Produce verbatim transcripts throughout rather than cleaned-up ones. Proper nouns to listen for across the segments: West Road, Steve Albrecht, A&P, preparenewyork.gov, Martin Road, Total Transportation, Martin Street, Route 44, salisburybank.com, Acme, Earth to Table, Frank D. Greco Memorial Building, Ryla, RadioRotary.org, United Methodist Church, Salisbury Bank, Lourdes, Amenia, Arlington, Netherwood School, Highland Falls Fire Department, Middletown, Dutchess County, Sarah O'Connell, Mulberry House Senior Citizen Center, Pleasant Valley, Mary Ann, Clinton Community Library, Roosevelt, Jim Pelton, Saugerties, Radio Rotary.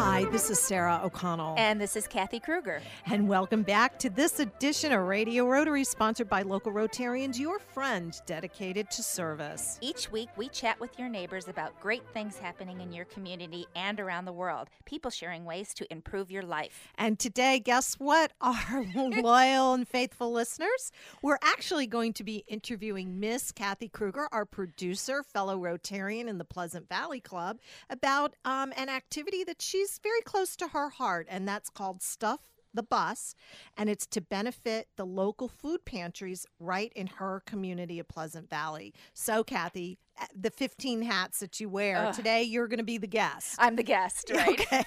Hi, this is Sarah O'Connell. And this is Kathy Krueger. And welcome back to this edition of Radio Rotary, sponsored by local Rotarians, your friend dedicated to service. Each week, we chat with your neighbors about great things happening in your community and around the world, people sharing ways to improve your life. And today, guess what, our loyal and faithful listeners? We're actually going to be interviewing Miss Kathy Krueger, our producer, fellow Rotarian in the Pleasant Valley Club, about um, an activity that she She's very close to her heart, and that's called Stuff the Bus, and it's to benefit the local food pantries right in her community of Pleasant Valley. So, Kathy, the fifteen hats that you wear, Ugh. today you're going to be the guest. I'm the guest, right? Okay.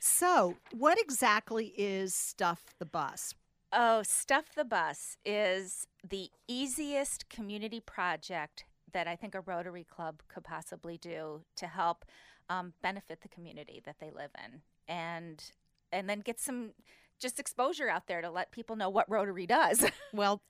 So, what exactly is Stuff the Bus? Oh, Stuff the Bus is the easiest community project that I think a Rotary Club could possibly do to help Um, benefit the community that they live in, and and then get some just exposure out there to let people know what Rotary does. Well,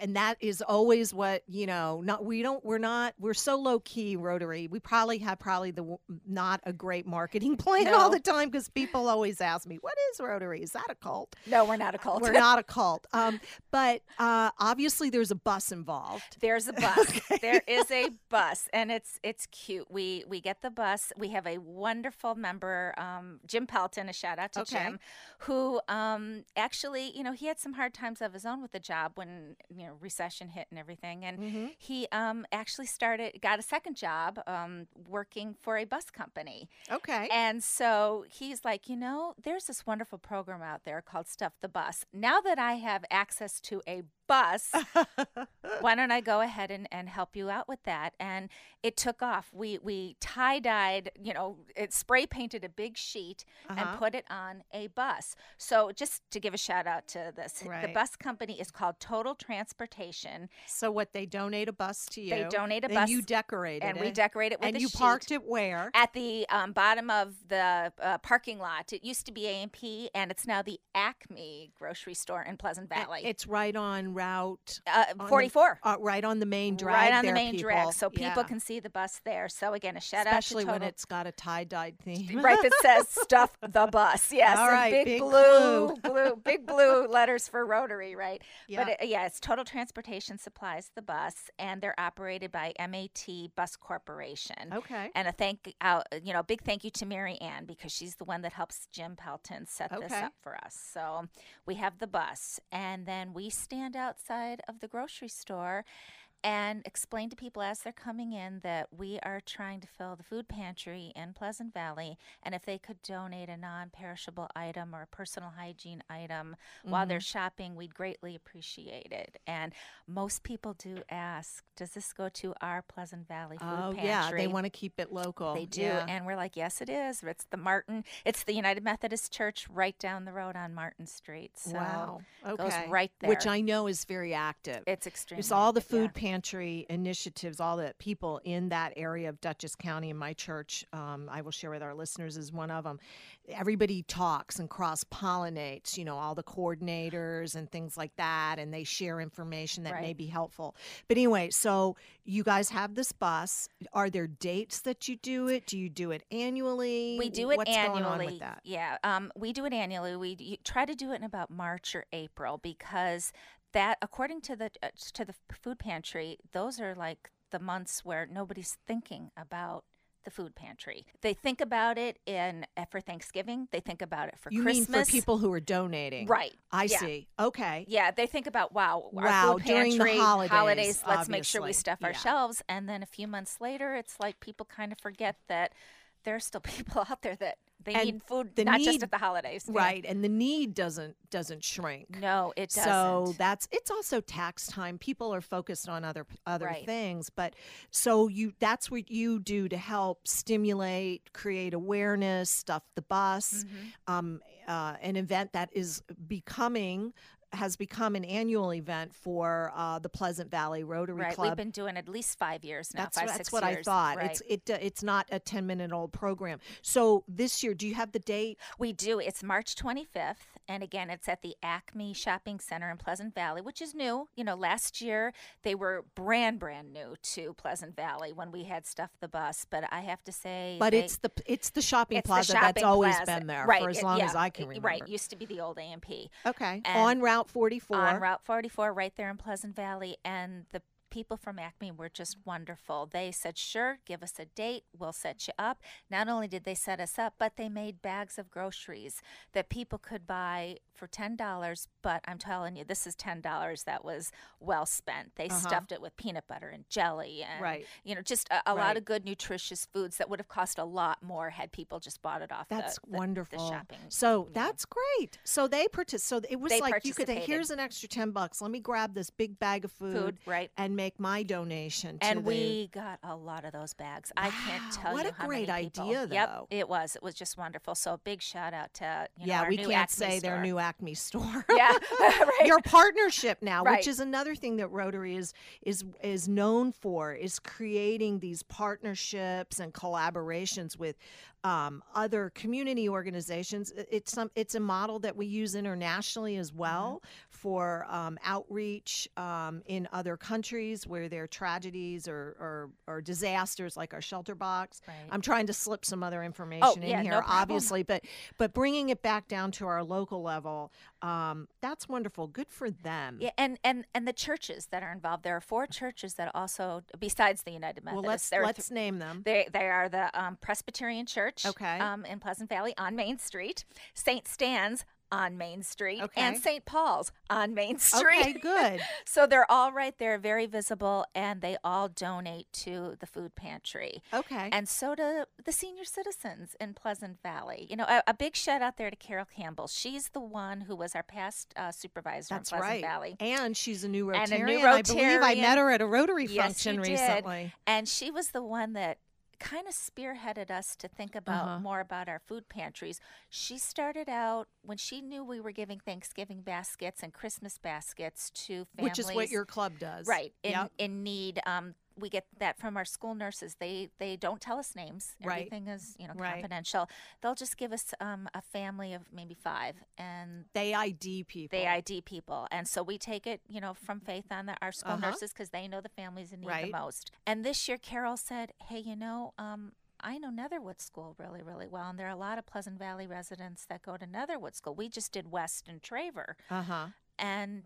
and that is always what, you know, not we don't we're not we're so low key Rotary. We probably have probably the not a great marketing plan no. all the time, because people always ask me, what is Rotary? Is that a cult? No, we're not a cult. We're not a cult. Um, but uh, obviously there's a bus involved. There's a bus. Okay. There is a bus, and it's it's cute. We we get the bus. We have a wonderful member, um, Jim Pelton, a shout out to okay. Jim, who um, Um, actually, you know, he had some hard times of his own with the job when, you know, recession hit and everything. And mm-hmm. he um, actually started, got a second job um, working for a bus company. Okay. And so he's like, you know, there's this wonderful program out there called Stuff the Bus. Now that I have access to a bus, why don't I go ahead and, and help you out with that? And it took off. We we tie-dyed, you know, it spray painted a big sheet uh-huh. and put it on a bus. So just to give a shout out to this, right. the bus company is called Total Transportation. So what, they donate a bus to you? They donate a bus. And you decorate it. And we decorate it with and a sheet. And you parked it where? At the um, bottom of the uh, parking lot. It used to be A and P, and it's now the Acme grocery store in Pleasant Valley. And it's right on Route uh, forty-four, the, uh, right on the main drag. Right on there, the main people. drag, so people yeah. can see the bus there. So again, a shout especially out, especially when it's got a tie-dyed theme, right? That says "Stuff the Bus." Yes, all right, big, big blue, blue, blue, big blue letters for Rotary, right? Yeah. But it, yeah, it's Total Transportation supplies the bus, and they're operated by M A T Bus Corporation. Okay, and a thank out, you know, big thank you to Mary Ann, because she's the one that helps Jim Pelton set okay. this up for us. So we have the bus, and then we stand out outside of the grocery store and explain to people as they're coming in that we are trying to fill the food pantry in Pleasant Valley, and if they could donate a non-perishable item or a personal hygiene item mm-hmm. while they're shopping, we'd greatly appreciate it. And most people do ask, does this go to our Pleasant Valley food oh, pantry? Oh, yeah, they want to keep it local. They do, yeah. and we're like, yes, it is. It's the Martin, it's the United Methodist Church right down the road on Martin Street. So wow, okay. it goes right there. Which I know is very active. It's extremely It's all the food yeah. pantry. Pantry initiatives, all the people in that area of Dutchess County, and my church, um, I will share with our listeners, is one of them. Everybody talks and cross-pollinates, you know, all the coordinators and things like that, and they share information that right. may be helpful. But anyway, so you guys have this bus. Are there dates that you do it? Do you do it annually? We do it What's annually. What's going on with that? Yeah, um, we do it annually. We you try to do it in about March or April, because that, according to the uh, to the food pantry, those are like the months where nobody's thinking about the food pantry. They think about it in uh, for Thanksgiving. They think about it for you Christmas. You mean for people who are donating, right? I yeah. see. Okay. Yeah, they think about wow, wow. Our food pantry, during the holidays, holidays let's obviously. make sure we stuff yeah. our shelves. And then a few months later, it's like people kind of forget that there are still people out there that they and need food, not need, just at the holidays. Right, yeah. and the need doesn't doesn't shrink. No, it doesn't. So that's it's also tax time. People are focused on other other right. things, but so you that's what you do to help stimulate, create awareness, Stuff the Bus, mm-hmm. um, uh, an event that is becoming. has become an annual event for uh, the Pleasant Valley Rotary right. Club. We've been doing at least five years now, that's, five, that's six years. That's what I thought. Right. It's it, uh, it's not a ten-minute-old program. So this year, do you have the date? We do. It's March twenty-fifth, and again, it's at the Acme Shopping Center in Pleasant Valley, which is new. You know, last year they were brand, brand new to Pleasant Valley when we had Stuff the Bus, but I have to say... But they, it's the it's the shopping it's plaza the shopping that's always plaza. been there right. for as long it, yeah. as I can remember. Right, it used to be the old A and P. Okay, and on Route forty-four. On Route forty-four, right there in Pleasant Valley, and the people from Acme were just wonderful. They said, sure, give us a date. We'll set you up. Not only did they set us up, but they made bags of groceries that people could buy for ten dollars. But I'm telling you, this is ten dollars that was well spent. They uh-huh. stuffed it with peanut butter and jelly and, right. you know, just a, a right. lot of good, nutritious foods that would have cost a lot more had people just bought it off that's the, the, wonderful. the shopping. So that's know. great. So they partic- So it was they like you could say, here's an extra ten bucks. Let me grab this big bag of food, food right. and make Make my donation to and the... we got a lot of those bags. Wow, I can't tell what you what a how great idea though. Yep, it was it was just wonderful. So a big shout out to you yeah know, our we new can't Acme say store. Their new Acme store yeah right. your partnership now right. which is another thing that Rotary is is is known for, is creating these partnerships and collaborations with um, other community organizations. It's some it's a model that we use internationally as well mm-hmm. for um, outreach um, in other countries where there are tragedies or, or, or disasters, like our shelter box. Right. I'm trying to slip some other information oh, in yeah, here, no obviously, but but bringing it back down to our local level, um, that's wonderful. Good for them. Yeah, and, and and the churches that are involved. There are four churches that also, besides the United Methodist. Well, let's, let's th- name them. They they are the um, Presbyterian Church okay. um, in Pleasant Valley on Main Street, Saint Stan's on Main Street, okay. and Saint Paul's on Main Street. Okay, good. So they're all right there, very visible, and they all donate to the food pantry. Okay. And so do the senior citizens in Pleasant Valley. You know, a, a big shout out there to Carol Campbell. She's the one who was our past uh, supervisor That's in Pleasant right. Valley. And she's a new Rotarian. And a new Rotarian. I believe I met her at a Rotary yes, function recently. Did. And she was the one that kind of spearheaded us to think about uh-huh. more about our food pantries. She started out when she knew we were giving Thanksgiving baskets and Christmas baskets to families. Which is what your club does. Right. In, yep. in need. Um, we get that from our school nurses. They they don't tell us names. Right. Everything is, you know, confidential. Right. They'll just give us um, a family of maybe five, and they I D people. They I D people, and so we take it, you know, from faith on the, our school uh-huh. nurses, because they know the families in need right. the most. And this year, Carol said, "Hey, you know." Um, I know Netherwood School really, really well, and there are a lot of Pleasant Valley residents that go to Netherwood School. We just did West and Traver, uh-huh. and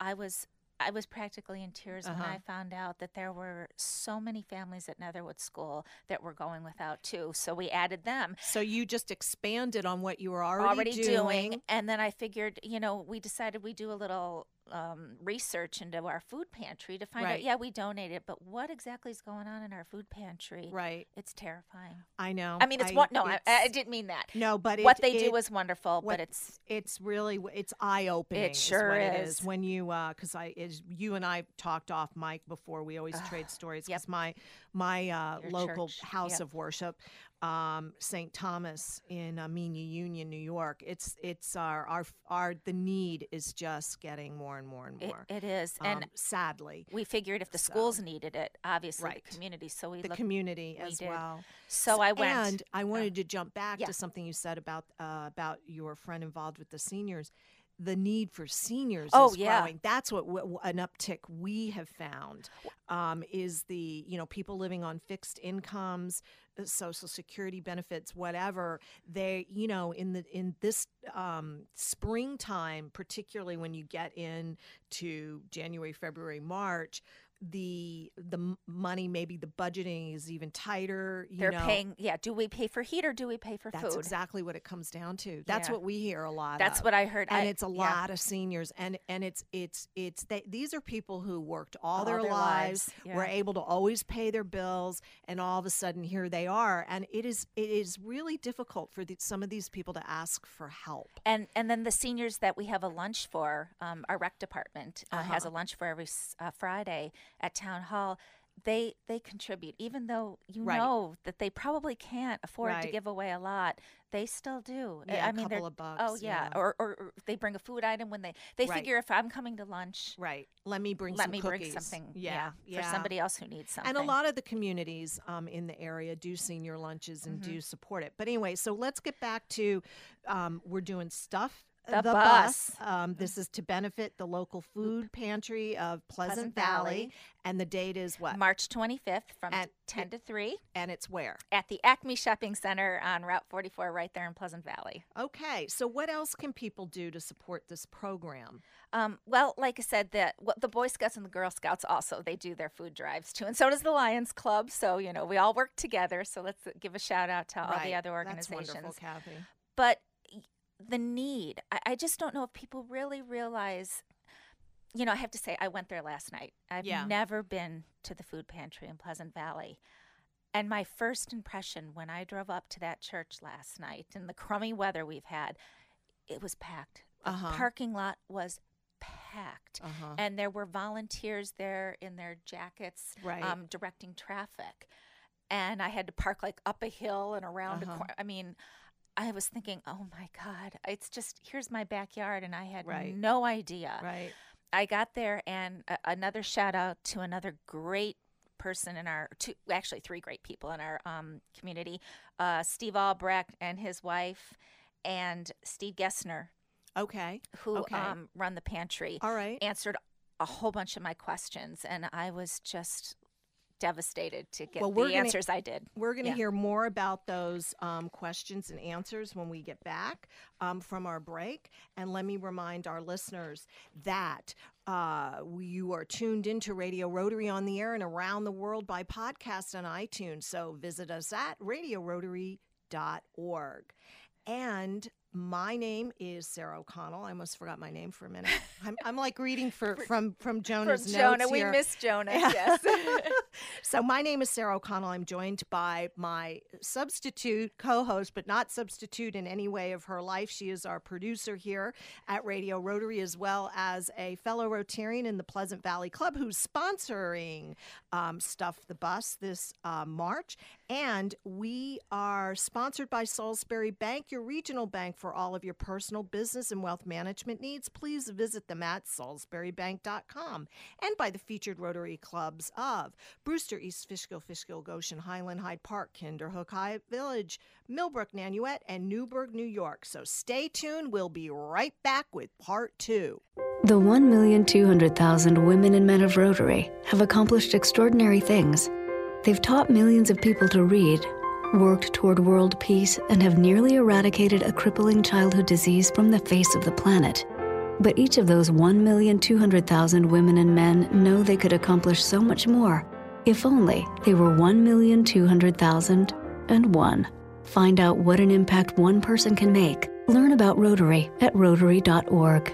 I was I was practically in tears uh-huh. when I found out that there were so many families at Netherwood School that were going without, too, so we added them. So you just expanded on what you were already, already doing. doing. And then I figured, you know, we decided we do a little Um, research into our food pantry to find right. out, yeah, we donate it, but what exactly is going on in our food pantry? Right. It's terrifying. I know. I mean, it's I, one, no, it's, I, I didn't mean that. No, but what it, they it, do is wonderful, what, but it's. It's really, it's eye-opening. It sure is. What is. It is. When you, because uh, I, is, you and I talked off mic before, we always uh, trade stories, because yep. my, my uh, local church. house yep. of worship, Um, Saint Thomas in Amenia, Union, New York. It's it's our, our our the need is just getting more and more and more. It, it is, um, and sadly, we figured if the schools so. needed it, obviously right. the community. So we the looked, community we as did. well. So, so I went, and I wanted uh, to jump back yeah. to something you said about uh, about your friend involved with the seniors. The need for seniors oh, is yeah. growing. That's what w- an uptick we have found um, is the, you know, people living on fixed incomes, Social Security benefits, whatever. They, you know, in the in this um, springtime, particularly when you get into January, February, March, the the money, maybe the budgeting is even tighter. You They're know. paying, yeah. Do we pay for heat or do we pay for That's food? That's exactly what it comes down to. That's yeah. what we hear a lot. That's of. what I heard, and I, it's a yeah. lot of seniors, and and it's it's it's they, these are people who worked all, all their, their lives, lives. Yeah. were able to always pay their bills, and all of a sudden here they are, and it is it is really difficult for the, some of these people to ask for help. And and then the seniors that we have a lunch for, um, our rec department uh, uh-huh. has a lunch for every uh, Friday at Town Hall. They they contribute, even though you right. know that they probably can't afford right. to give away a lot. They still do. Yeah, I mean, a couple of bucks. Oh, yeah. yeah. Or, or, or they bring a food item when they, they right. figure if I'm coming to lunch. Right. Let me bring let some me cookies. Let me bring something yeah. Yeah, for yeah. somebody else who needs something. And a lot of the communities um, in the area do senior lunches and mm-hmm. do support it. But anyway, so let's get back to um, we're doing stuff the, the bus. bus. Um, this is to benefit the local food pantry of Pleasant, Pleasant Valley. Valley. And the date is what? March twenty-fifth from At, ten to three. And it's where? At the Acme Shopping Center on Route forty-four right there in Pleasant Valley. Okay. So what else can people do to support this program? Um, well, like I said, the, the Boy Scouts and the Girl Scouts also, they do their food drives too. And so does the Lions Club. So, you know, we all work together. So let's give a shout out to all right. the other organizations. That's wonderful, Kathy. But the need, I, I just don't know if people really realize. You know, I have to say, I went there last night. I've yeah. never been to the food pantry in Pleasant Valley. And my first impression when I drove up to that church last night in the crummy weather we've had, it was packed. The uh-huh. parking lot was packed. Uh-huh. And there were volunteers there in their jackets right. um, directing traffic. And I had to park like up a hill and around uh-huh. a corner. I mean, I was thinking, oh, my God, it's just here's my backyard. And I had right. no idea. Right. I got there, and uh, another shout out to another great person in our, two, actually three great people in our um, community, uh, Steve Albrecht and his wife, and Steve Gessner, okay, who okay. Um, run the pantry. All right, answered a whole bunch of my questions, and I was just devastated to get well, the answers gonna, I did. We're going to yeah. hear more about those um, questions and answers when we get back um, from our break. And let me remind our listeners that uh, you are tuned into Radio Rotary on the air and around the world by podcast on iTunes. So visit us at radio rotary dot org. And my name is Sarah O'Connell. I almost forgot my name for a minute. I'm, I'm like reading for, from, from Jonah's from Jonah. notes here. We miss Jonah, yeah. yes. So my name is Sarah O'Connell. I'm joined by my substitute co-host, but not substitute in any way of her life. She is our producer here at Radio Rotary, as well as a fellow Rotarian in the Pleasant Valley Club who's sponsoring um, Stuff the Bus this uh, March. And we are sponsored by Salisbury Bank, your regional bank for all of your personal, business, and wealth management needs. Please visit them at salisbury bank dot com, and by the featured Rotary clubs of Brewster, East Fishkill, Fishkill, Goshen, Highland, Hyde Park, Kinderhook, High Village, Millbrook, Nanuet, and Newburgh, New York. So stay tuned. We'll be right back with part two. The one million two hundred thousand women and men of Rotary have accomplished extraordinary things. They've taught millions of people to read, worked toward world peace, and have nearly eradicated a crippling childhood disease from the face of the planet. But each of those one million two hundred thousand women and men know they could accomplish so much more if only they were one million two hundred thousand and one. Find out what an impact one person can make. Learn about Rotary at rotary dot org.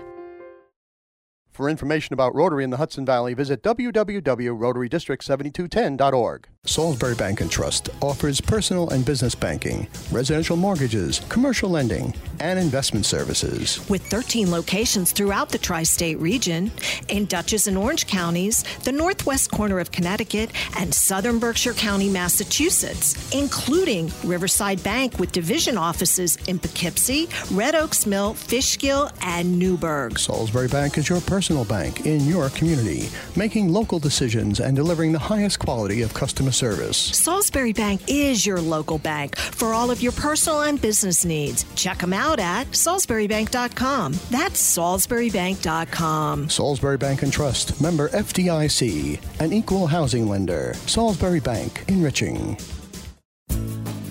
For information about Rotary in the Hudson Valley, visit w w w dot rotary district seven two one zero dot org. Salisbury Bank and Trust offers personal and business banking, residential mortgages, commercial lending, and investment services. With thirteen locations throughout the tri-state region, in Dutchess and Orange counties, the northwest corner of Connecticut, and southern Berkshire County, Massachusetts, including Riverside Bank with division offices in Poughkeepsie, Red Oaks Mill, Fishkill, and Newburgh. Salisbury Bank is your personal Personal bank in your community, making local decisions and delivering the highest quality of customer service. Salisbury Bank is your local bank for all of your personal and business needs. Check them out at salisbury bank dot com. That's salisbury bank dot com. Salisbury Bank and Trust, member F D I C, an equal housing lender. Salisbury Bank, enriching.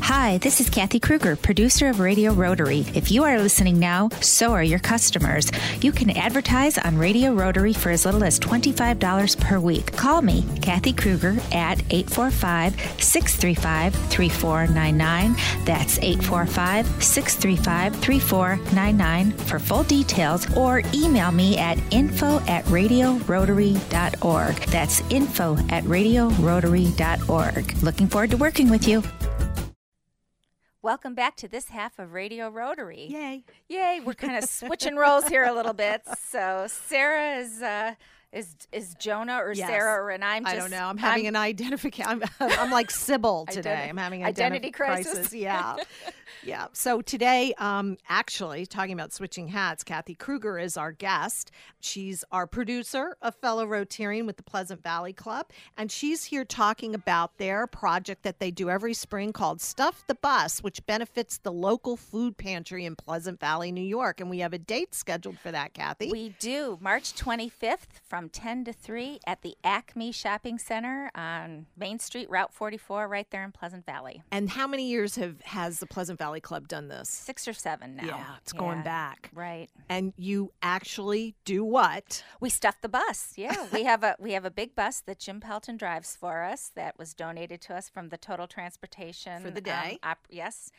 Hi, this is Kathy Krueger, producer of Radio Rotary. If you are listening now, so are your customers. You can advertise on Radio Rotary for as little as twenty-five dollars per week. Call me, Kathy Krueger, at eight four five, six three five, three four nine nine. That's eight four five, six three five, three four nine nine for full details, or email me at info at radio rotary dot org. That's info at radio rotary dot org. Looking forward to working with you. Welcome back to this half of Radio Rotary. Yay. Yay. We're kind of switching roles here a little bit. So Sarah is uh, Is is Jonah or yes. Sarah or and I'm just... I don't know. I'm having I'm, an identification. I'm, I'm like Sybil today. Identi- I'm having an identity, identity crisis. crisis. Yeah. yeah. So today, um, actually, talking about switching hats, Kathy Krueger is our guest. She's our producer, a fellow Rotarian with the Pleasant Valley Club. And she's here talking about their project that they do every spring called Stuff the Bus, which benefits the local food pantry in Pleasant Valley, New York. And we have a date scheduled for that, Kathy. We do. March twenty-fifth from ten to three at the Acme Shopping Center on Main Street, Route forty-four, right there in Pleasant Valley. And how many years have has the Pleasant Valley Club done this? Six or seven now. Yeah, it's yeah. going back. Right. And you actually do what? We stuff the bus. Yeah, we have a we have a big bus that Jim Pelton drives for us that was donated to us from the Total Transportation for the day. Um, op- yes.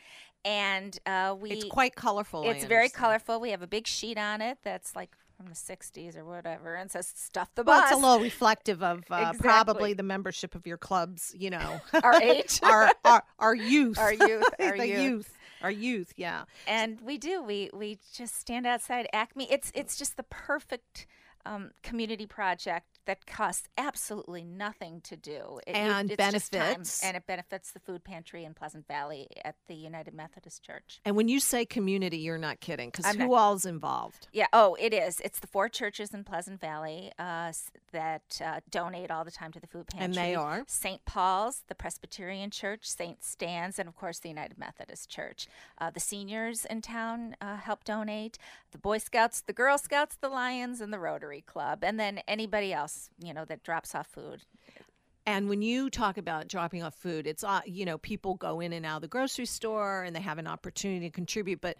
And uh, we it's quite colorful. It's very colorful. We have a big sheet on it that's like from the sixties or whatever, and says stuff the bus. Well, it's a little reflective of uh, exactly. probably the membership of your clubs, you know. Our age. our, our our youth. Our youth. Our the youth. youth. Our youth, yeah. And we do. We we just stand outside Acme. It's, it's just the perfect um, community project that costs absolutely nothing to do. It, and it's benefits. And it benefits the food pantry in Pleasant Valley at the United Methodist Church. And when you say community, you're not kidding, because who not, all's involved? Yeah, oh, it is. It's the four churches in Pleasant Valley uh, that uh, donate all the time to the food pantry. And they are? Saint Paul's, the Presbyterian Church, Saint Stan's, and of course the United Methodist Church. Uh, the seniors in town uh, help donate, the Boy Scouts, the Girl Scouts, the Lions, and the Rotary Club, and then anybody else, you know, that drops off food. And when you talk about dropping off food, it's, uh, you know, people go in and out of the grocery store and they have an opportunity to contribute. But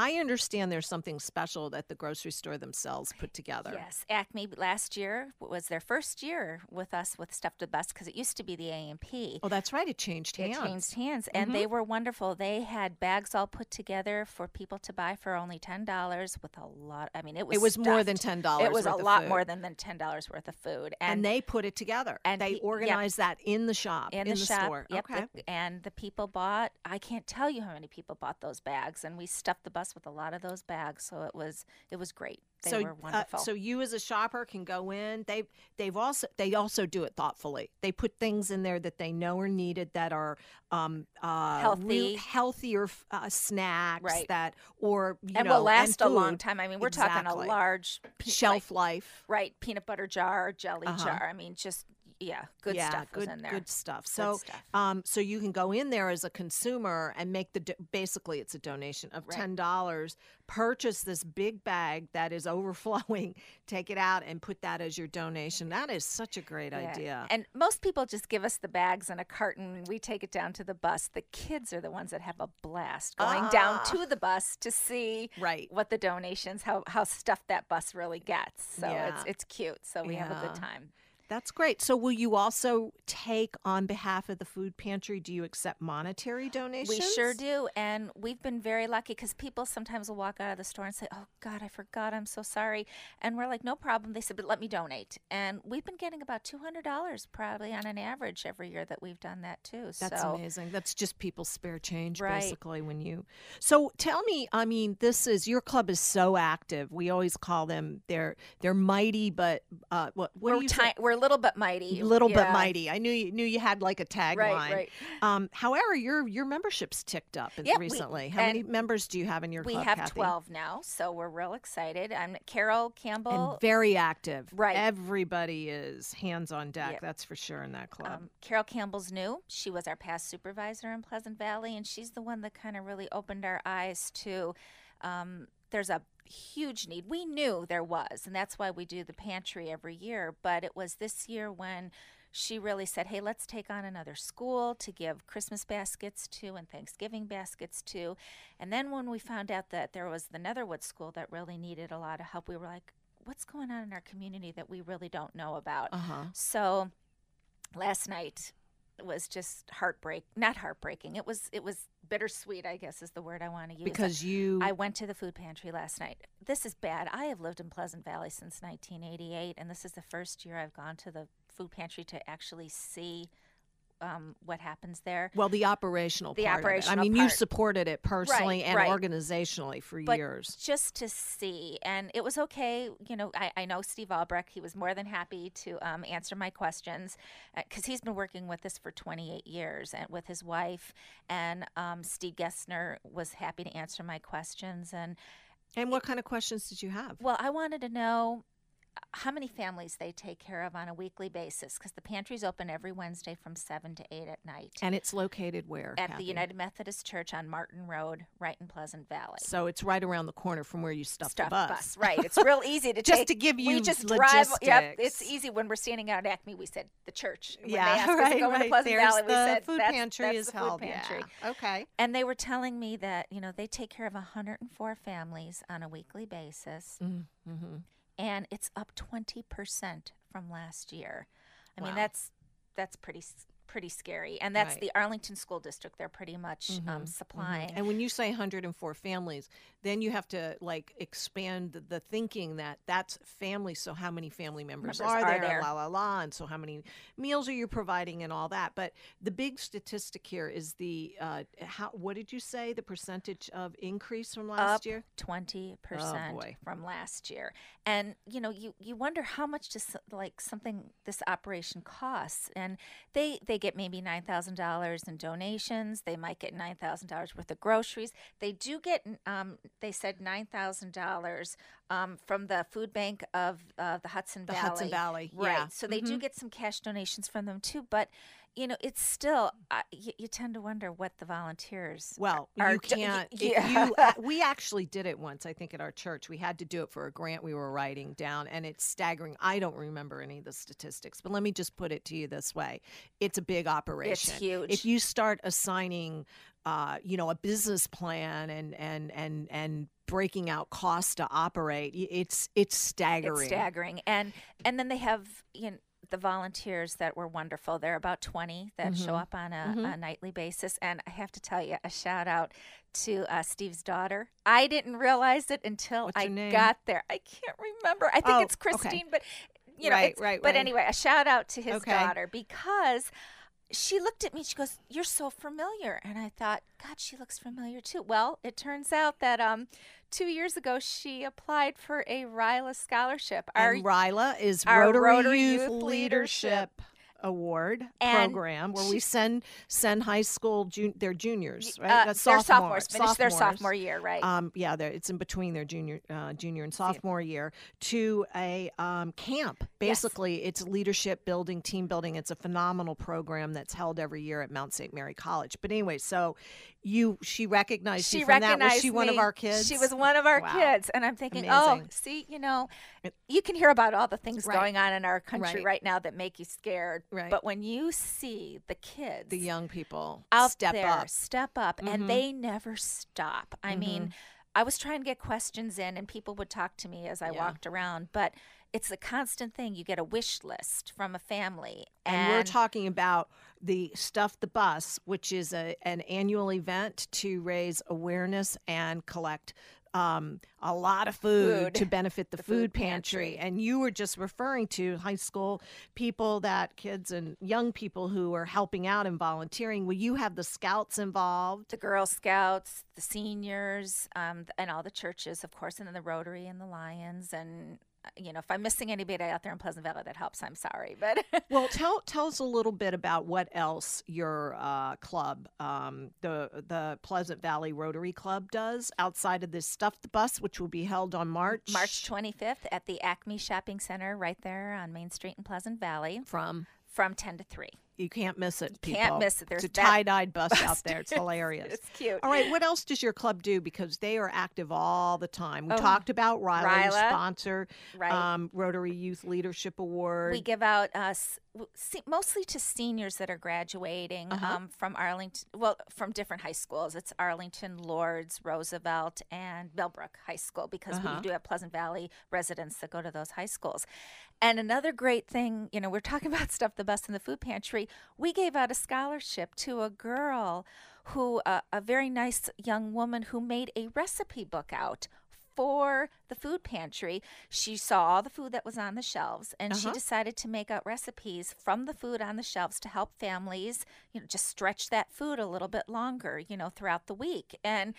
I understand there's something special that the grocery store themselves put together. Yes. Acme last year was their first year with us with Stuff the Bus, because it used to be the A and P. Oh, that's right. It changed hands. It changed hands. Mm-hmm. And they were wonderful. They had bags all put together for people to buy for only ten dollars with a lot. I mean, it was It was stuffed. more than ten dollars. It was worth a lot food. more than, than ten dollars worth of food. And, and they put it together. And They pe- organized yep. that in the shop, in, in the, the shop, store. Yep. Okay. The, and the people bought, I can't tell you how many people bought those bags. And we stuffed the bus with a lot of those bags, so it was it was great. They so, were wonderful. Uh, so you as a shopper can go in. They they've also they also do it thoughtfully. They put things in there that they know are needed, that are um, uh, healthy, re- healthier uh, snacks right. that or you and know, will last and a long time. I mean, we're exactly. talking a large pe- shelf like, life, right? Peanut butter jar, jelly uh-huh. jar. I mean, just. Yeah, good yeah, stuff good, was in there. Good stuff. Good so, stuff. Um, so you can go in there as a consumer and make the do- basically it's a donation of ten dollars. Right. Purchase this big bag that is overflowing. Take it out and put that as your donation. That is such a great yeah. idea. And most people just give us the bags in a carton. We take it down to the bus. The kids are the ones that have a blast going ah. down to the bus to see right. what the donations, how how stuffed that bus really gets. So yeah. it's it's cute. So we yeah. have a good time. That's great. So will you also take on behalf of the food pantry, do you accept monetary donations? We sure do. And we've been very lucky, because people sometimes will walk out of the store and say, oh, God, I forgot. I'm so sorry. And we're like, no problem. They said, but let me donate. And we've been getting about two hundred dollars probably on an average every year that we've done that, too. That's so amazing. That's just people's spare change, right. basically, when you. So tell me, I mean, this is, your club is so active. We always call them, they're they're mighty, but uh, what, what do you ti- We're little bit mighty. Little yeah. bit mighty. I knew you knew you had like a tagline. Right, right. Um, however, your your membership's ticked up yep, recently. We, How many members do you have in your we club, We have Kathy? twelve now, so we're real excited. I'm Carol Campbell. And very active. Right. Everybody is hands on deck, yep. that's for sure, in that club. Um, Carol Campbell's new. She was our past supervisor in Pleasant Valley, and she's the one that kind of really opened our eyes to um, there's a huge need. We knew there was, and that's why we do the pantry every year, but it was this year when she really said, hey, let's take on another school to give Christmas baskets to and Thanksgiving baskets to. And then when we found out that there was the Netherwood School that really needed a lot of help, we were like, what's going on in our community that we really don't know about? Uh-huh. So last night was just heartbreak, not heartbreaking. It was, it was bittersweet, I guess is the word I want to use. Because you... I went to the food pantry last night. This is bad. I have lived in Pleasant Valley since nineteen eighty-eight, and this is the first year I've gone to the food pantry to actually see um, what happens there. Well, the operational the part operational of it. I mean, part. You supported it personally right, and right. organizationally for but years. Just to see. And it was okay. You know, I, I know Steve Albrecht. He was more than happy to um, answer my questions because uh, he's been working with this for twenty-eight years and with his wife. And um, Steve Gessner was happy to answer my questions. And, and what it, kind of questions did you have? Well, I wanted to know how many families they take care of on a weekly basis, because the pantry's open every Wednesday from seven to eight at night. And it's located where, At Kathy? The United Methodist Church on Martin Road, right in Pleasant Valley. So it's right around the corner from where you stuffed, stuffed the bus. bus. Right. It's real easy to just take. Just to give you we just logistics. Drive, yep, it's easy. When we're standing out at Acme, we said the church. When yeah, they asked right, us to go right. into Pleasant There's Valley, we said food that's, pantry that's is the food held. pantry. Yeah. Okay. And they were telling me that, you know, they take care of one hundred four families on a weekly basis. Mm-hmm. And it's up twenty percent from last year. I wow. mean, that's that's pretty pretty scary. And that's right. the Arlington School District. They're pretty much mm-hmm. um, supplying. Mm-hmm. And when you say one hundred four families, then you have to, like, expand the thinking that that's family. So how many family members, members are, are there, there? La, la, la. And so how many meals are you providing and all that? But the big statistic here is the, uh, how, what did you say, the percentage of increase from last up year? twenty percent oh, from last year. And, you know, you, you wonder how much does, like, something, this operation costs. And they, they get maybe nine thousand dollars in donations. They might get nine thousand dollars worth of groceries. They do get, um, they said nine thousand dollars um, from the Food Bank of uh, the Hudson Valley. The Hudson Valley, right. Yeah. So they mm-hmm. do get some cash donations from them too, but you know, it's still, uh, you, you tend to wonder what the volunteers Well, are, you can't. Do, yeah. you, uh, we actually did it once, I think, at our church. We had to do it for a grant we were writing down, and it's staggering. I don't remember any of the statistics, but let me just put it to you this way. It's a big operation. It's huge. If you start assigning, uh, you know, a business plan and, and, and, and breaking out costs to operate, it's it's staggering. It's staggering. And, and then they have, you know, the volunteers that were wonderful. There are about twenty that mm-hmm. show up on a, mm-hmm. a nightly basis. And I have to tell you, a shout out to uh, Steve's daughter. I didn't realize it until What's I got there. I can't remember. I think oh, it's Christine, okay. but you know, right, it's, right, but right. anyway, a shout out to his okay. daughter, because she looked at me, she goes, "You're so familiar." And I thought, God, she looks familiar too. Well, it turns out that um, two years ago, she applied for a Ryla scholarship. Our, and Ryla is Rotary, Rotary Youth, Youth Leadership, Leadership Award and program, where she, we send send high school, jun- their juniors, right? Uh, That's sophomore, sophomores, finish sophomores. Their sophomore year, right? Um, yeah, it's in between their junior uh, junior and sophomore yeah. year, to a um, camp. Basically, yes. it's leadership building, team building. It's a phenomenal program that's held every year at Mount Saint Mary College. But anyway, so you she recognized she you from recognized that. Was she me. one of our kids? She was one of our wow. kids. And I'm thinking, Amazing. oh, see, you know, you can hear about all the things right. going on in our country right. right now that make you scared. Right. But when you see the kids, the young people out step there, up. step up, mm-hmm. and they never stop. I mm-hmm. mean, I was trying to get questions in, and people would talk to me as I yeah. walked around, but it's a constant thing. You get a wish list from a family. And, and we're talking about the Stuff the Bus, which is a, an annual event to raise awareness and collect Um, a lot of food, food. to benefit the, the food, food pantry. pantry. And you were just referring to high school people, that kids and young people who are helping out and volunteering. Will you have the Scouts involved? The Girl Scouts, the seniors, um, and all the churches, of course, and then the Rotary and the Lions. And, you know, if I'm missing anybody out there in Pleasant Valley that helps, I'm sorry. But well, tell tell us a little bit about what else your uh, club, um, the the Pleasant Valley Rotary Club, does outside of this Stuff the Bus, which will be held on March March twenty-fifth at the Acme Shopping Center right there on Main Street in Pleasant Valley from from ten to three. You can't miss it, people. Can't miss it. There's it's a tie-dyed bus, bus out there. It's hilarious. It's cute. All right, what else does your club do? Because they are active all the time. We oh, talked about Ryla, Ryla sponsor, right. um, Rotary Youth Leadership Award. We give out uh, mostly to seniors that are graduating uh-huh. um, from Arlington, well, from different high schools. It's Arlington, Lourdes, Roosevelt, and Millbrook High School, because uh-huh. we do have Pleasant Valley residents that go to those high schools. And another great thing, you know, we're talking about Stuff the Bus in the food pantry. We gave out a scholarship to a girl who, uh, a very nice young woman who made a recipe book out for the food pantry, she saw the food that was on the shelves, and uh-huh. she decided to make out recipes from the food on the shelves to help families, you know, just stretch that food a little bit longer, you know, throughout the week. And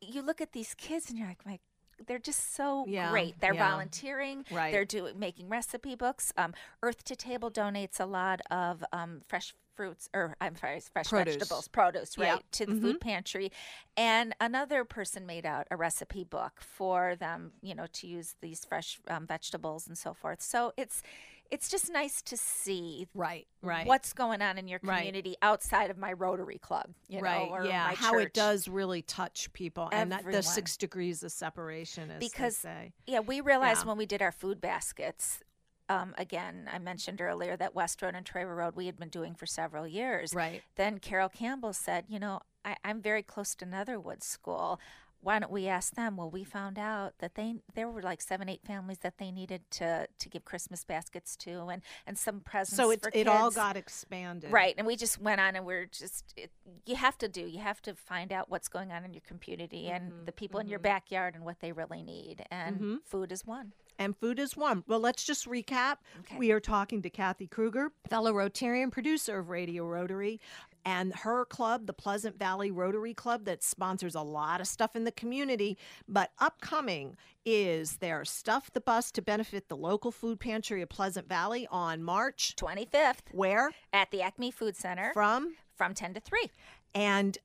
you look at these kids and you're like, my They're just so yeah, great. They're yeah. volunteering. Right. They're doing making recipe books. Um, Earth to Table donates a lot of um, fresh fruits, or I'm sorry, fresh produce. vegetables, produce, right, yeah. to the mm-hmm. food pantry. And another person made out a recipe book for them, you know, to use these fresh um, vegetables and so forth. So it's it's just nice to see right, right. what's going on in your community right. outside of my Rotary Club, you right. know, or yeah. my how church. It does really touch people. Everyone. And that, the six degrees of separation, as because, they say. Yeah, we realized yeah. when we did our food baskets, um, again, I mentioned earlier that West Road and Troyer Road we had been doing for several years. Right. Then Carol Campbell said, you know, I, I'm very close to Netherwood School. Why don't we ask them? Well, we found out that they there were like seven, eight families that they needed to to give Christmas baskets to, and, and some presents so it, for kids. So it all got expanded. Right, and we just went on, and we're just, it, you have to do, you have to find out what's going on in your community and mm-hmm. the people mm-hmm. in your backyard and what they really need, and mm-hmm. food is one. And food is one. Well, let's just recap. Okay. We are talking to Kathy Krueger, fellow Rotarian, producer of Radio Rotary, and her club, the Pleasant Valley Rotary Club, that sponsors a lot of stuff in the community. But upcoming is their Stuff the Bus to benefit the local food pantry of Pleasant Valley on March twenty-fifth. Where? At the Acme Food Center. From? From ten to three. And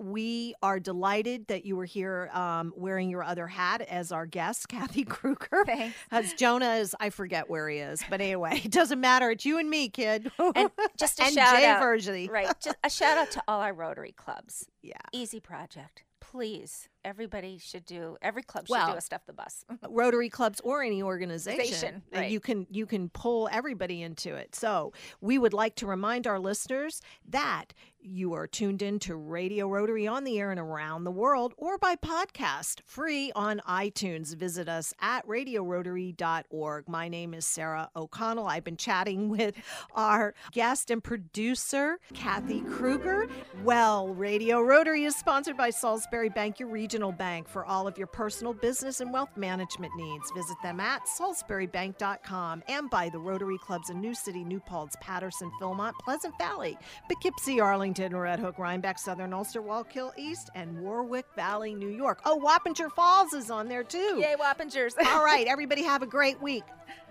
we are delighted that you were here um, wearing your other hat as our guest, Kathy Krueger. Thanks. As Jonah is, I forget where he is, but anyway, it doesn't matter. It's you and me, kid. And just a and shout Jay out, Vergely. Right? Just a shout out to all our Rotary clubs. Yeah, easy project. Please, everybody should do. Every club should well, do a Stuff the Bus. Rotary clubs or any organization, right. you can you can pull everybody into it. So we would like to remind our listeners that you are tuned in to Radio Rotary on the air and around the world, or by podcast, free on iTunes. Visit us at radio rotary dot org. My name is Sarah O'Connell. I've been chatting with our guest and producer, Kathy Krueger. Well, Radio Rotary is sponsored by Salisbury Bank, your regional bank, for all of your personal, business, and wealth management needs. Visit them at salisbury bank dot com and by the Rotary Clubs in New City, New Paltz, Patterson, Philmont, Pleasant Valley, Poughkeepsie, Arlington, Red Hook, Rhinebeck, Southern Ulster, Wallkill East, and Warwick Valley, New York. Oh, Wappinger Falls is on there too. Yay, Wappingers. All right, everybody have a great week.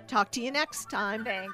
Talk to you next time. Thanks.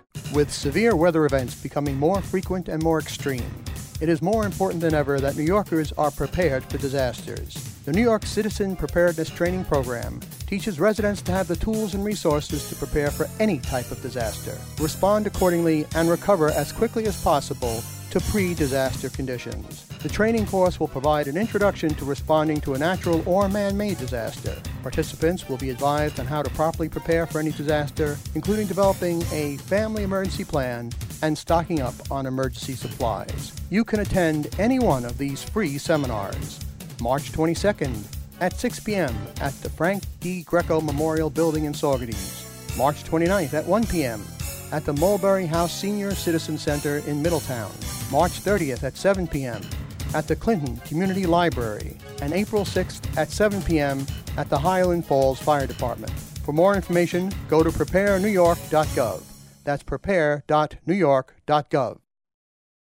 With severe weather events becoming more frequent and more extreme, it is more important than ever that New Yorkers are prepared for disasters. The New York Citizen Preparedness Training Program teaches residents to have the tools and resources to prepare for any type of disaster, respond accordingly, and recover as quickly as possible to pre-disaster conditions. The training course will provide an introduction to responding to a natural or man-made disaster. Participants will be advised on how to properly prepare for any disaster, including developing a family emergency plan and stocking up on emergency supplies. You can attend any one of these free seminars. March twenty-second at six p.m. at the Frank D. Greco Memorial Building in Saugerties. March twenty-ninth at one p.m. at the Mulberry House Senior Citizen Center in Middletown. March thirtieth at seven p.m. at the Clinton Community Library, and April sixth at seven p.m. at the Highland Falls Fire Department. For more information, go to prepare new york dot gov. That's prepare dot new york dot gov.